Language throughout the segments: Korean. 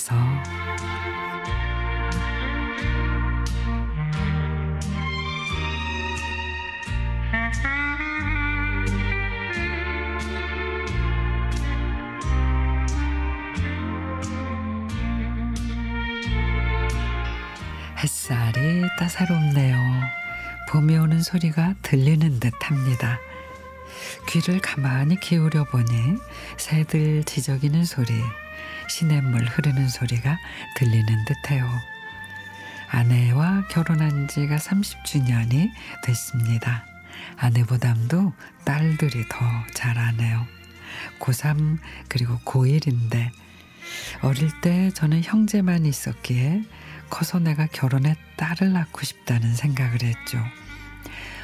그래서 햇살이 따사롭네요. 봄이 오는 소리가 들리는 듯합니다. 귀를 가만히 기울여 보니 새들 지저귀는 소리, 시냇물 흐르는 소리가 들리는 듯해요. 아내와 결혼한 지가 30주년이 됐습니다. 아내보담도 딸들이 더 잘하네요. 고3 그리고 고1인데 어릴 때 저는 형제만 있었기에 커서 내가 결혼해 딸을 낳고 싶다는 생각을 했죠.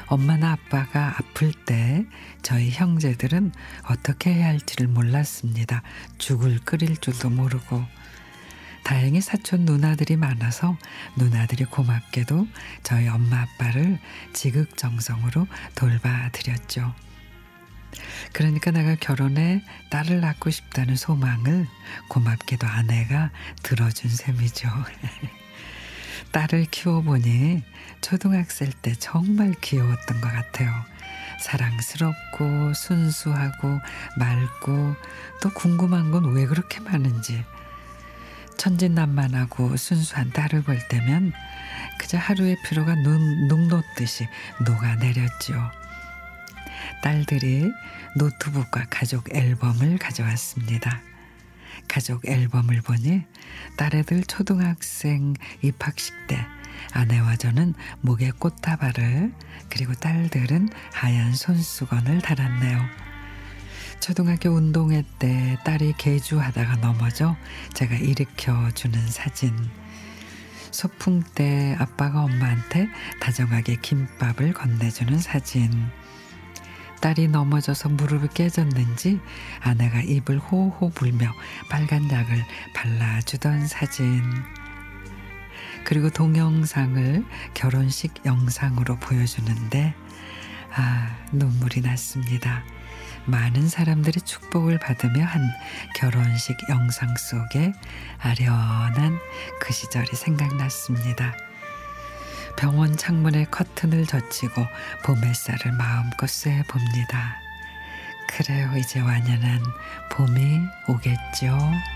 엄마나 아빠가 아플 때 저희 형제들은 어떻게 해야 할지를 몰랐습니다. 죽을 끓일 줄도 모르고. 다행히 사촌 누나들이 많아서 누나들이 고맙게도 저희 엄마 아빠를 지극정성으로 돌봐드렸죠. 그러니까 내가 결혼해 딸을 낳고 싶다는 소망을 고맙게도 아내가 들어준 셈이죠. 딸을 키워보니 초등학생 때 정말 귀여웠던 것 같아요. 사랑스럽고 순수하고 맑고 또 궁금한 건 왜 그렇게 많은지. 천진난만하고 순수한 딸을 볼 때면 그저 하루의 피로가 눈 녹듯이 녹아내렸죠. 딸들이 노트북과 가족 앨범을 가져왔습니다. 가족 앨범을 보니 딸애들 초등학생 입학식 때 아내와 저는 목에 꽃다발을, 그리고 딸들은 하얀 손수건을 달았네요. 초등학교 운동회 때 딸이 계주하다가 넘어져 제가 일으켜주는 사진, 소풍 때 아빠가 엄마한테 다정하게 김밥을 건네주는 사진, 딸이 넘어져서 무릎이 깨졌는지 아내가 입을 호호 불며 빨간 약을 발라주던 사진, 그리고 동영상을 결혼식 영상으로 보여주는데 눈물이 났습니다. 많은 사람들이 축복을 받으며 한 결혼식 영상 속에 아련한 그 시절이 생각났습니다. 병원 창문에 커튼을 젖히고 봄 햇살을 마음껏 쐬봅니다. 그래요, 이제 완연한 봄이 오겠죠.